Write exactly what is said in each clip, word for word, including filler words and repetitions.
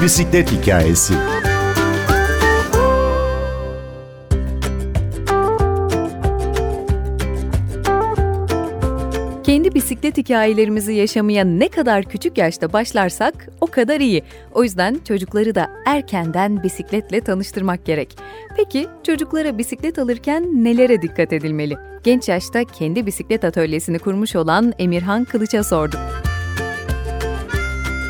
Bir bisiklet hikayesi. Kendi bisiklet hikayelerimizi yaşamaya ne kadar küçük yaşta başlarsak o kadar iyi. O yüzden çocukları da erkenden bisikletle tanıştırmak gerek. Peki çocuklara bisiklet alırken nelere dikkat edilmeli? Genç yaşta kendi bisiklet atölyesini kurmuş olan Emirhan Kılıç'a sorduk.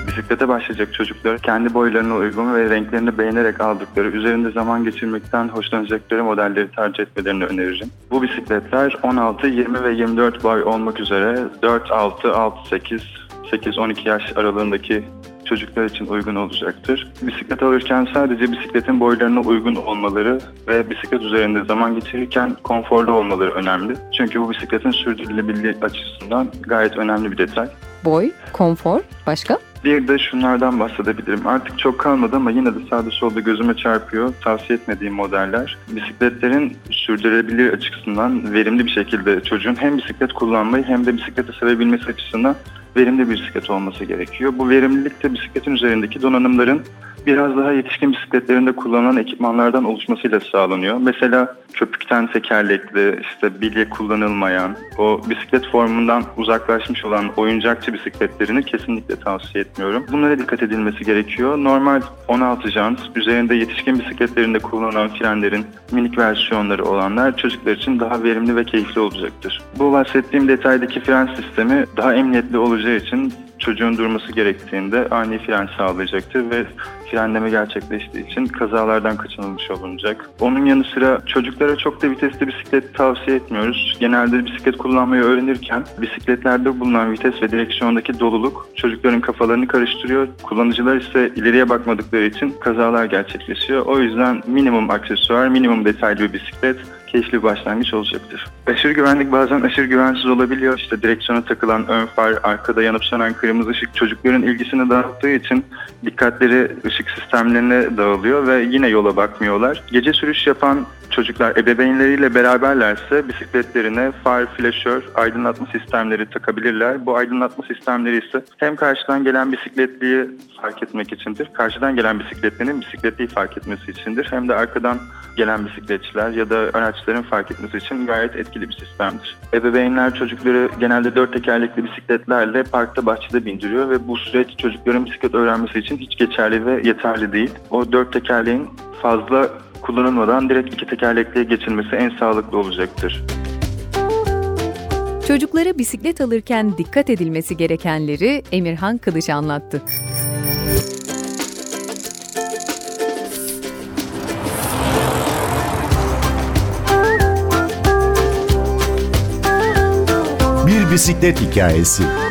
Bisiklete başlayacak çocuklar kendi boylarına uygun ve renklerini beğenerek aldıkları, üzerinde zaman geçirmekten hoşlanacakları modelleri tercih etmelerini öneririm. Bu bisikletler on altı, yirmi ve yirmi dört boy olmak üzere dört, altı, altı, sekiz, sekiz, on iki yaş aralığındaki çocuklar için uygun olacaktır. Bisiklet alırken sadece bisikletin boylarına uygun olmaları ve bisiklet üzerinde zaman geçirirken konforlu olmaları önemli. Çünkü bu bisikletin sürdürülebilirliği açısından gayet önemli bir detay. Boy, konfor, başka? Bir de şunlardan bahsedebilirim. Artık çok kalmadı ama yine de sağda solda gözüme çarpıyor. Tavsiye etmediğim modeller. Bisikletlerin sürdürülebilir açısından verimli bir şekilde çocuğun hem bisiklet kullanmayı hem de bisikleti sevebilmesi açısından verimli bir bisiklet olması gerekiyor. Bu verimlilik de bisikletin üzerindeki donanımların biraz daha yetişkin bisikletlerinde kullanılan ekipmanlardan oluşmasıyla sağlanıyor. Mesela köpükten tekerlekli, işte bilye kullanılmayan, o bisiklet formundan uzaklaşmış olan oyuncakçı bisikletlerini kesinlikle tavsiye etmiyorum. Bunlara dikkat edilmesi gerekiyor. Normal on altı jant, üzerinde yetişkin bisikletlerinde kullanılan frenlerin minik versiyonları olanlar çocuklar için daha verimli ve keyifli olacaktır. Bu bahsettiğim detaydaki fren sistemi daha emniyetli olacağı için çocuğun durması gerektiğinde ani fren sağlayacaktır ve frenleme gerçekleştiği için kazalardan kaçınılmış olunacak. Onun yanı sıra çocuklara çok da vitesli bisiklet tavsiye etmiyoruz. Genelde bisiklet kullanmayı öğrenirken bisikletlerde bulunan vites ve direksiyondaki doluluk çocukların kafalarını karıştırıyor. Kullanıcılar ise ileriye bakmadıkları için kazalar gerçekleşiyor. O yüzden minimum aksesuar, minimum detaylı bir bisiklet keyifli bir başlangıç olacaktır. Aşırı güvenlik bazen aşırı güvensiz olabiliyor. İşte direksiyona takılan ön far, arkada yanıp sönen kırmızı ışık çocukların ilgisini dağıttığı için dikkatleri ışık sistemlerine dağılıyor ve yine yola bakmıyorlar. Gece sürüş yapan çocuklar ebeveynleriyle beraberlerse bisikletlerine far, flaşör, aydınlatma sistemleri takabilirler. Bu aydınlatma sistemleri ise hem karşıdan gelen bisikletliyi fark etmek içindir, karşıdan gelen bisikletlinin bisikletliyi fark etmesi içindir, hem de arkadan gelen bisikletçiler ya da araçların fark etmesi için gayet etkili bir sistemdir. Ebeveynler çocukları genelde dört tekerlekli bisikletlerle parkta, bahçede bindiriyor ve bu süreç çocukların bisiklet öğrenmesi için hiç geçerli ve yeterli değil. O dört tekerleğin fazla kullanılmadan direkt iki tekerlekliye geçilmesi en sağlıklı olacaktır. Çocuklara bisiklet alırken dikkat edilmesi gerekenleri Emirhan Kılıç anlattı. Bir bisiklet hikayesi.